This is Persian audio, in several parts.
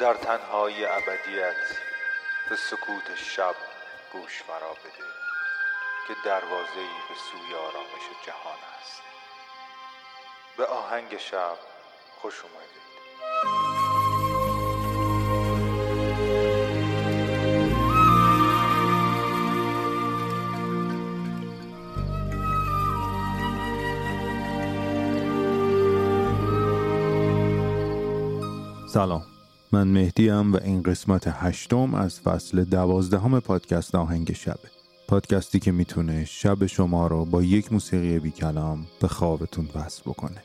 در تنهایی ابدیت به سکوت شب گوش فرا بده که دروازه‌ای به سوی آرامش جهان است. به آهنگ شب خوش اومدید. سلام، من مهدیم و این قسمت 8 از فصل 12 پادکست آهنگ شبه. پادکستی که میتونه شب شما رو با یک موسیقی بی کلام به خوابتون وصل بکنه.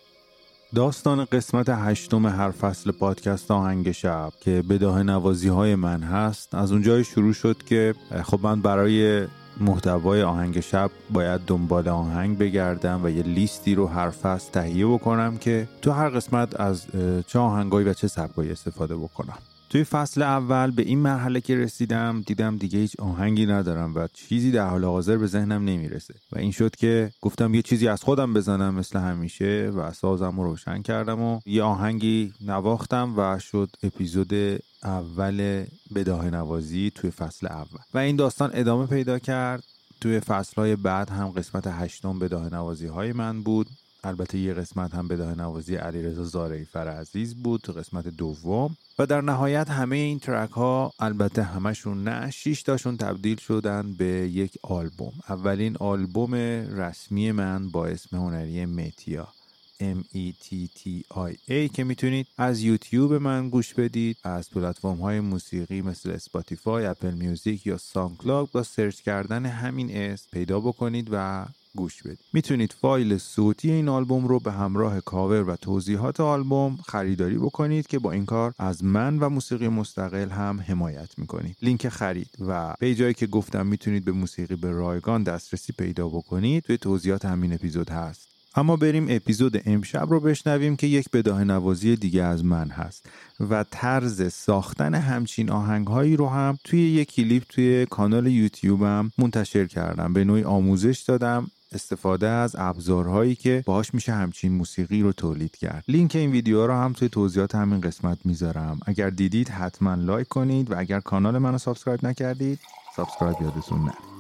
داستان قسمت 8 هر فصل پادکست آهنگ شب که بداهه نوازی های من هست از اونجای شروع شد که خب من برای محتوای آهنگ شب باید دنبال آهنگ بگردم و یه لیستی رو هر فصل تهیه بکنم که تو هر قسمت از چه آهنگایی و چه سبکایی استفاده بکنم. توی فصل اول به این مرحله که رسیدم دیدم دیگه هیچ آهنگی ندارم و چیزی در حال حاضر به ذهنم نمیرسه و این شد که گفتم یه چیزی از خودم بزنم مثل همیشه و سازم رو روشن کردم و یه آهنگی نواختم و شد اپیزود اول بداهه نوازی توی فصل اول و این داستان ادامه پیدا کرد. توی فصلهای بعد هم قسمت 8 بداهه نوازی های من بود. البته یه قسمت هم بداهه نوازی علی رضا زاره فرعزیز بود تو قسمت دوم و در نهایت همه این ترک ها، البته همشون نه، 6 تاشون تبدیل شدن به یک آلبوم. اولین آلبوم رسمی من با اسم هنری میتیا METTIA که میتونید از یوتیوب من گوش بدید، از پلتفرم های موسیقی مثل اسپاتیفای، اپل میوزیک یا ساوندکلاود با سرچ کردن همین اسم پیدا بکنید و گوش بدید. میتونید فایل صوتی این آلبوم رو به همراه کاور و توضیحات آلبوم خریداری بکنید که با این کار از من و موسیقی مستقل هم حمایت میکنید. لینک خرید و پیجایی که گفتم میتونید به موسیقی به رایگان دسترسی پیدا بکنید توی توضیحات همین اپیزود هست. اما بریم اپیزود امشب رو بشنویم که یک بداهه نوازی دیگه از من هست و طرز ساختن همچین آهنگهایی رو هم توی یک کلیپ توی کانال یوتیوبم منتشر کردم. به نوعی آموزش دادم استفاده از ابزارهایی که باهاش میشه همچین موسیقی رو تولید کرد. لینک این ویدیو رو هم توی توضیحات همین قسمت میذارم. اگر دیدید حتما لایک کنید و اگر کانال منو سابسکرایب نکردید سابسکرایب یادتون نره.